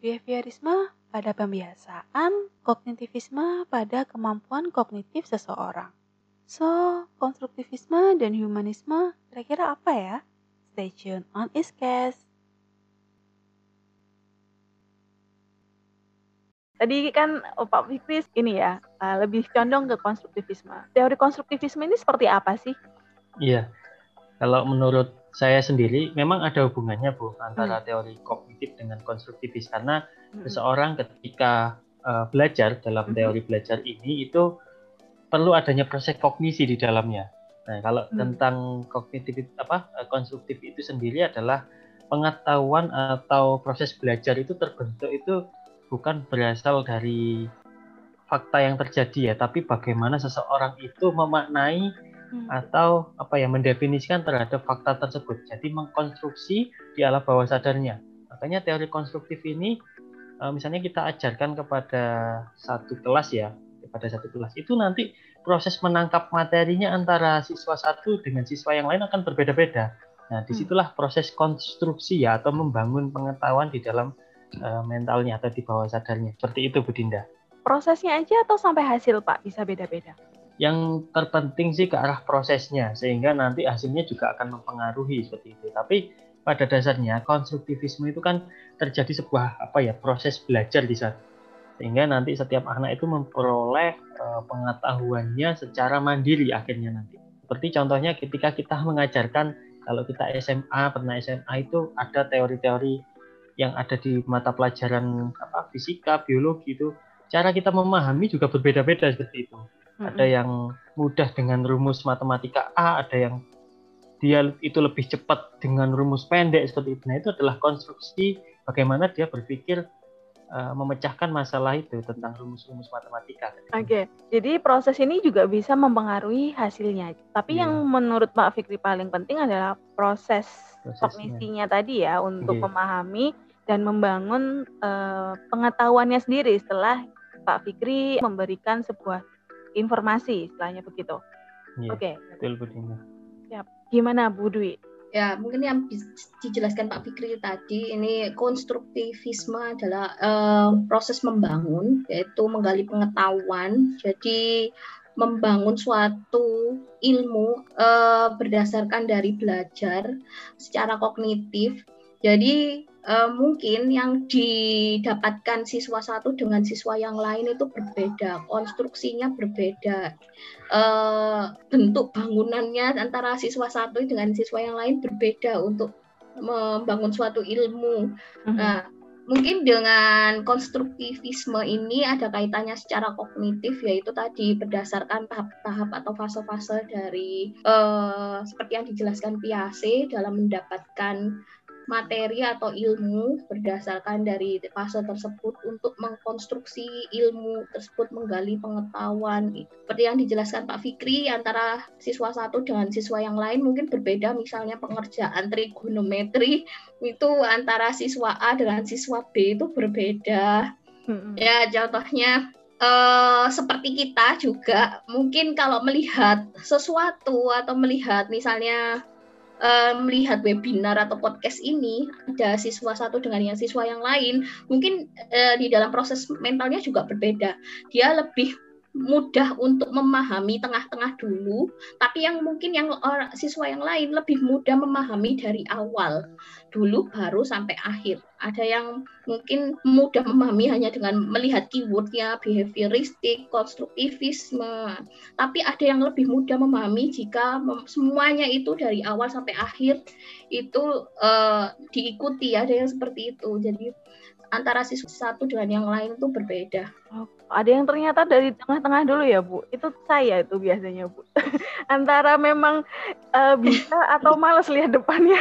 Behaviorisme pada pembiasaan, kognitivisme pada kemampuan kognitif seseorang. So, konstruktivisme dan humanisme kira-kira apa ya? Stay tuned on ISKES. Tadi kan Pak Fikri ini ya, lebih condong ke konstruktivisme. Teori konstruktivisme ini seperti apa sih? Iya, kalau menurut saya sendiri memang ada hubungannya Bu antara teori kognitif dengan konstruktivis. Karena seseorang ketika belajar dalam teori belajar ini itu perlu adanya proses kognisi di dalamnya. Nah, kalau tentang kognitif konstruktif itu sendiri adalah pengetahuan atau proses belajar itu terbentuk itu bukan berasal dari fakta yang terjadi ya, tapi bagaimana seseorang itu memaknai atau mendefinisikan terhadap fakta tersebut. Jadi mengkonstruksi di alam bawah sadarnya. Makanya teori konstruktif ini misalnya kita ajarkan kepada satu kelas ya, kepada satu kelas itu nanti proses menangkap materinya antara siswa satu dengan siswa yang lain akan berbeda-beda. Nah, disitulah proses konstruksi ya, atau membangun pengetahuan di dalam mentalnya atau di bawah sadarnya. Seperti itu Bu Dinda. Prosesnya aja atau sampai hasil Pak bisa beda-beda? Yang terpenting sih ke arah prosesnya, sehingga nanti hasilnya juga akan mempengaruhi seperti itu. Tapi pada dasarnya konstruktivisme itu kan terjadi sebuah proses belajar di sana, sehingga nanti setiap anak itu memperoleh pengetahuannya secara mandiri akhirnya nanti. Seperti contohnya ketika kita mengajarkan, kalau kita SMA itu ada teori-teori yang ada di mata pelajaran fisika, biologi itu, cara kita memahami juga berbeda-beda seperti itu. Ada yang mudah dengan rumus matematika A, ada yang dia itu lebih cepat dengan rumus pendek seperti itu. Nah, itu adalah konstruksi bagaimana dia berpikir memecahkan masalah itu tentang rumus-rumus matematika. Oke, jadi proses ini juga bisa mempengaruhi hasilnya. Tapi yang menurut Pak Fikri paling penting adalah proses kognisinya tadi ya, untuk memahami dan membangun pengetahuannya sendiri setelah Pak Fikri memberikan sebuah informasi, istilahnya begitu. Oke. Betul Bu Dina. Siap. Gimana Bu Dwi? Ya, mungkin yang dijelaskan Pak Fikri tadi, ini konstruktivisme adalah proses membangun, yaitu menggali pengetahuan. Jadi membangun suatu ilmu berdasarkan dari belajar secara kognitif. Jadi mungkin yang didapatkan siswa satu dengan siswa yang lain itu berbeda, konstruksinya berbeda, bentuk bangunannya antara siswa satu dengan siswa yang lain berbeda untuk membangun suatu ilmu. Nah, mungkin dengan konstruktivisme ini ada kaitannya secara kognitif, yaitu tadi berdasarkan tahap-tahap atau fase-fase dari seperti yang dijelaskan Piaget dalam mendapatkan materi atau ilmu berdasarkan dari fase tersebut untuk mengkonstruksi ilmu tersebut, menggali pengetahuan. Seperti yang dijelaskan Pak Fikri, antara siswa satu dengan siswa yang lain mungkin berbeda, misalnya pengerjaan trigonometri itu antara siswa A dengan siswa B itu berbeda. Ya, contohnya seperti kita juga mungkin kalau melihat sesuatu atau melihat misalnya melihat webinar atau podcast ini, ada siswa satu dengan yang siswa yang lain, mungkin di dalam proses mentalnya juga berbeda. Dia lebih mudah untuk memahami tengah-tengah dulu, tapi yang mungkin yang siswa yang lain lebih mudah memahami dari awal dulu baru sampai akhir. Ada yang mungkin mudah memahami hanya dengan melihat keywordnya behavioristik, konstruktivisme, tapi ada yang lebih mudah memahami jika semuanya itu dari awal sampai akhir itu diikuti. Ada yang seperti itu. Jadi antara siswa satu dengan yang lain itu berbeda. Oh, ada yang ternyata dari tengah-tengah dulu ya Bu. Itu saya itu biasanya Bu. Antara memang bisa atau malas lihat depannya.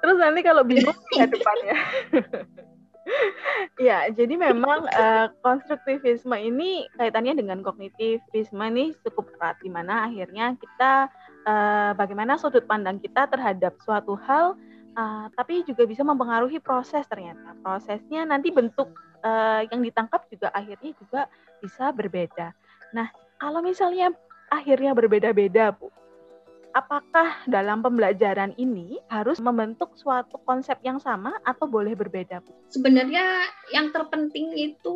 Terus nanti kalau bingung lihat depannya. Ya, jadi memang konstruktivisme ini kaitannya dengan kognitivisme ini cukup erat, di mana akhirnya kita bagaimana sudut pandang kita terhadap suatu hal. Tapi juga bisa mempengaruhi proses ternyata. Prosesnya nanti bentuk yang ditangkap juga akhirnya juga bisa berbeda. Nah, kalau misalnya akhirnya berbeda-beda Bu, apakah dalam pembelajaran ini harus membentuk suatu konsep yang sama atau boleh berbeda, Bu? Sebenarnya yang terpenting itu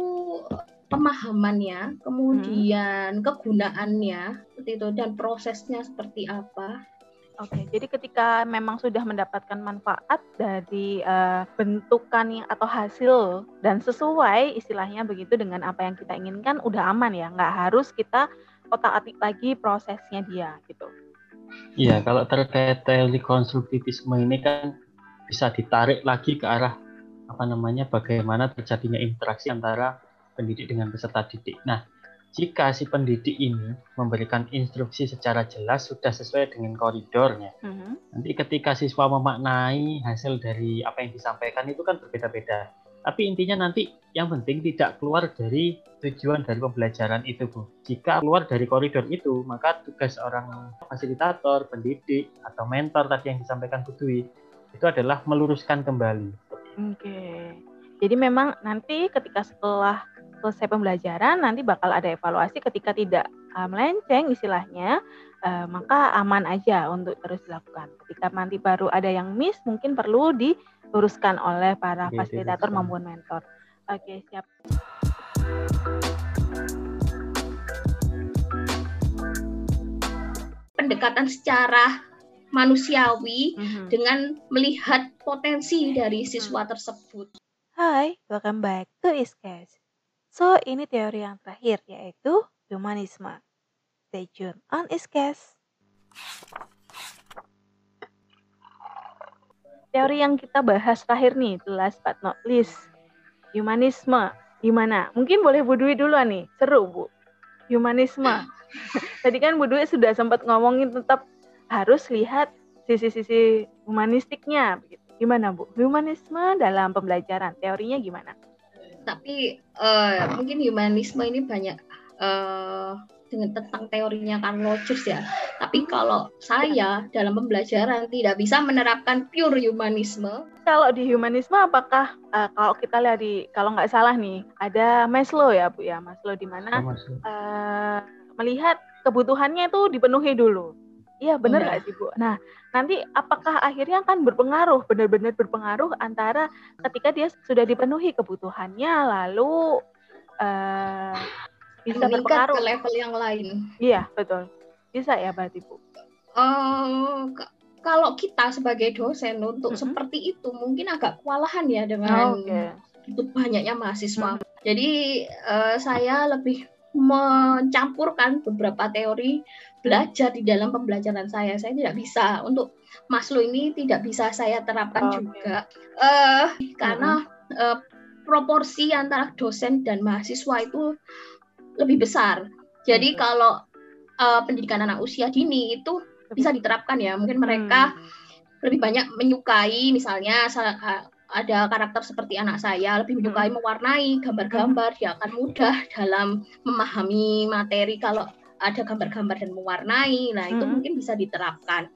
pemahamannya, kemudian kegunaannya, seperti itu, dan prosesnya seperti apa. Oke, jadi ketika memang sudah mendapatkan manfaat dari bentukan atau hasil dan sesuai istilahnya begitu dengan apa yang kita inginkan, udah aman ya, nggak harus kita otak-atik lagi prosesnya dia gitu. Iya, kalau terkait teori konstruktivisme ini kan bisa ditarik lagi ke arah bagaimana terjadinya interaksi antara pendidik dengan peserta didik. Nah, jika si pendidik ini memberikan instruksi secara jelas sudah sesuai dengan koridornya, nanti ketika siswa memaknai hasil dari apa yang disampaikan itu kan berbeda-beda. Tapi intinya nanti yang penting tidak keluar dari tujuan dari pembelajaran itu, Bu. Jika keluar dari koridor itu, maka tugas seorang fasilitator, pendidik, atau mentor tadi yang disampaikan Bu Dwi itu adalah meluruskan kembali. Oke. Jadi memang nanti ketika setelah selesai pembelajaran nanti bakal ada evaluasi, ketika tidak melenceng istilahnya, maka aman aja untuk terus dilakukan. Ketika nanti baru ada yang miss mungkin perlu diluruskan oleh para fasilitator maupun mentor. Oke, siap. Pendekatan secara manusiawi dengan melihat potensi dari siswa tersebut. Hai, welcome back to ISKES. So, ini teori yang terakhir, yaitu humanisme. Stay tuned on ISKES. Teori yang kita bahas terakhir nih, the last but not least. Humanisme, gimana? Mungkin boleh Bu Dwi dulu nih, seru Bu. Humanisme. Tadi kan Bu Dwi sudah sempat ngomongin tetap harus lihat sisi-sisi humanistiknya. Gimana Bu? Humanisme dalam pembelajaran, teorinya gimana? Tapi mungkin humanisme ini banyak dengan tentang teorinya Carl Rogers ya. Tapi kalau saya dalam pembelajaran tidak bisa menerapkan pure humanisme. Kalau di humanisme apakah kalau kita lihat di, kalau nggak salah nih ada Maslow ya Bu ya, Maslow di mana melihat kebutuhannya itu dipenuhi dulu. Iya benar nggak sih Bu? Nah nanti apakah akhirnya akan berpengaruh, benar-benar berpengaruh antara ketika dia sudah dipenuhi kebutuhannya lalu bisa berpengaruh ke level yang lain. Iya betul, bisa ya berarti Bu. Kalau kita sebagai dosen untuk seperti itu mungkin agak kewalahan ya dengan itu banyaknya mahasiswa. Jadi saya lebih mencampurkan beberapa teori belajar di dalam pembelajaran saya. Saya tidak bisa, untuk Maslow ini tidak bisa saya terapkan juga karena proporsi antara dosen dan mahasiswa itu lebih besar. Jadi kalau pendidikan anak usia dini itu bisa diterapkan ya, mungkin mereka lebih banyak menyukai, misalnya ada karakter seperti anak saya, lebih menyukai mewarnai gambar-gambar, dia akan mudah dalam memahami materi kalau ada gambar-gambar dan mewarnai. Nah, itu mungkin bisa diterapkan.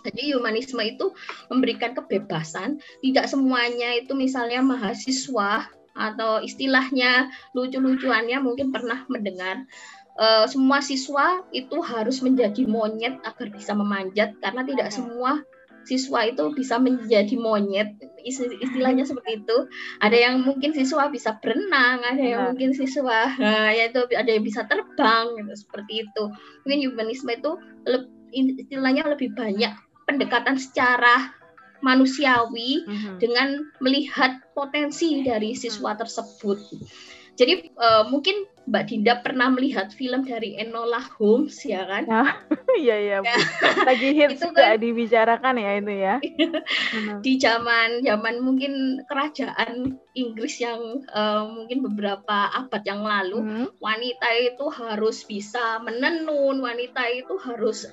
Jadi humanisme itu memberikan kebebasan, tidak semuanya itu misalnya mahasiswa atau istilahnya lucu-lucuannya mungkin pernah mendengar semua siswa itu harus menjadi monyet agar bisa memanjat, karena tidak semua siswa itu bisa menjadi monyet, istilahnya seperti itu. Ada yang mungkin siswa bisa berenang, ada yang mungkin siswa yaitu ada yang bisa terbang gitu, seperti itu. Mungkin humanisme itu istilahnya lebih banyak pendekatan secara manusiawi dengan melihat potensi dari siswa tersebut. Jadi mungkin Mbak Dinda pernah melihat film dari Enola Holmes ya kan? Iya, lagi hits juga kan, dibicarakan ya itu ya. Di zaman mungkin kerajaan Inggris yang mungkin beberapa abad yang lalu, wanita itu harus bisa menenun, wanita itu harus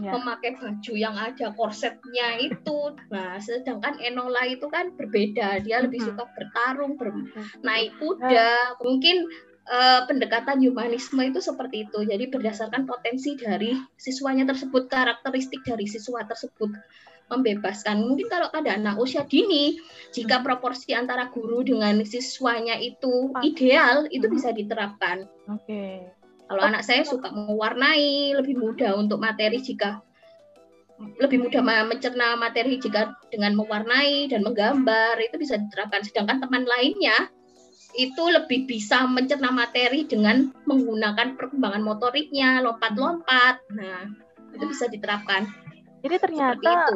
memakai baju yang ada korsetnya itu. Nah, sedangkan Enola itu kan berbeda, dia lebih suka bertarung, naik kuda. Mungkin pendekatan humanisme itu seperti itu. Jadi berdasarkan potensi dari siswanya tersebut, karakteristik dari siswa tersebut, membebaskan. Mungkin kalau pada anak usia dini, jika proporsi antara guru dengan siswanya itu ideal, itu bisa diterapkan. Oke. Kalau anak saya suka mewarnai, lebih mudah untuk materi jika lebih mudah mencerna materi jika dengan mewarnai dan menggambar, itu bisa diterapkan. Sedangkan teman lainnya itu lebih bisa mencerna materi dengan menggunakan perkembangan motoriknya, lompat-lompat. Nah, itu bisa diterapkan. Jadi ternyata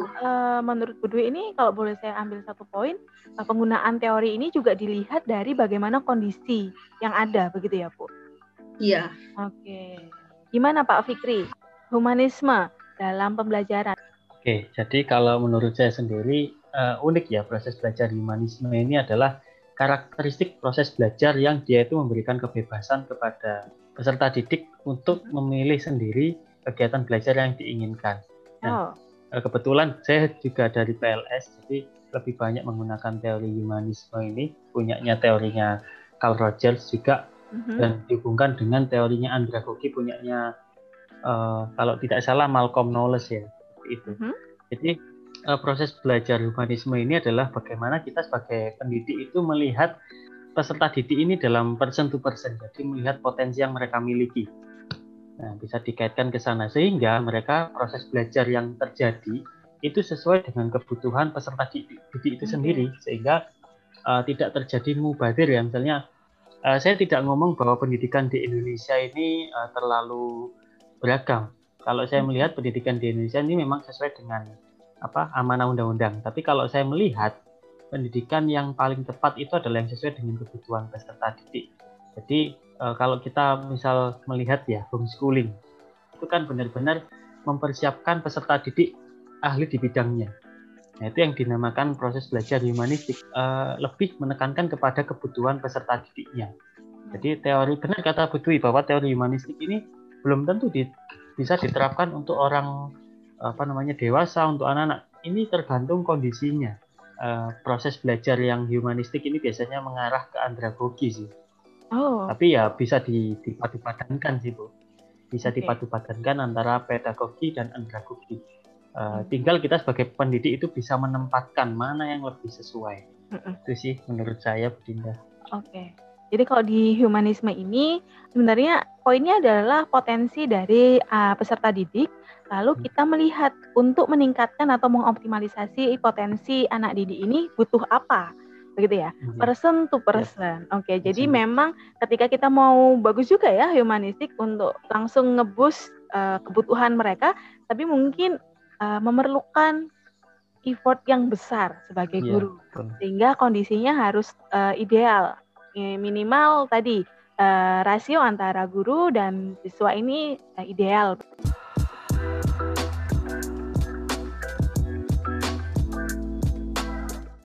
menurut Bu Dwi ini, kalau boleh saya ambil satu poin, penggunaan teori ini juga dilihat dari bagaimana kondisi yang ada, begitu ya Bu? Iya. Oke. Gimana Pak Fikri? Humanisme dalam pembelajaran. Oke, jadi kalau menurut saya sendiri unik ya proses belajar humanisme ini adalah karakteristik proses belajar yang dia itu memberikan kebebasan kepada peserta didik untuk memilih sendiri kegiatan belajar yang diinginkan. Nah, kebetulan saya juga dari PLS, jadi lebih banyak menggunakan teori humanisme ini, punyanya teorinya Carl Rogers juga, dan dihubungkan dengan teorinya Andragogi, punyanya kalau tidak salah Malcolm Knowles ya, itu. Jadi proses belajar humanisme ini adalah bagaimana kita sebagai pendidik itu melihat peserta didik ini dalam person to person, jadi melihat potensi yang mereka miliki. Nah, bisa dikaitkan ke sana, sehingga mereka proses belajar yang terjadi itu sesuai dengan kebutuhan peserta didik itu sendiri, sehingga tidak terjadi mubadir ya. Misalnya saya tidak ngomong bahwa pendidikan di Indonesia ini terlalu beragam. Kalau saya melihat pendidikan di Indonesia ini memang sesuai dengan amanah undang-undang, tapi kalau saya melihat pendidikan yang paling tepat itu adalah yang sesuai dengan kebutuhan peserta didik. Jadi kalau kita misal melihat ya homeschooling, itu kan benar-benar mempersiapkan peserta didik ahli di bidangnya. Nah, itu yang dinamakan proses belajar humanistik, lebih menekankan kepada kebutuhan peserta didiknya. Jadi teori, benar kata Bu Dwi, bahwa teori humanistik ini belum tentu bisa diterapkan untuk orang dewasa, untuk anak-anak. Ini tergantung kondisinya. Proses belajar yang humanistik ini biasanya mengarah ke andragogi sih. Tapi ya bisa dipadu-padankan sih Bu. Bisa dipadu-padankan antara pedagogi dan andragogi. Tinggal kita sebagai pendidik itu bisa menempatkan mana yang lebih sesuai. Itu sih menurut saya Bu Dinda. Oke. Jadi kalau di humanisme ini sebenarnya poinnya adalah potensi dari peserta didik. Lalu kita melihat untuk meningkatkan atau mengoptimalisasi potensi anak didik ini butuh apa, begitu ya, person to person. Oke, jadi memang ketika kita mau, bagus juga ya humanistik untuk langsung ngeboost kebutuhan mereka, tapi mungkin memerlukan effort yang besar sebagai guru, sehingga kondisinya harus ideal, minimal tadi rasio antara guru dan siswa ini ideal.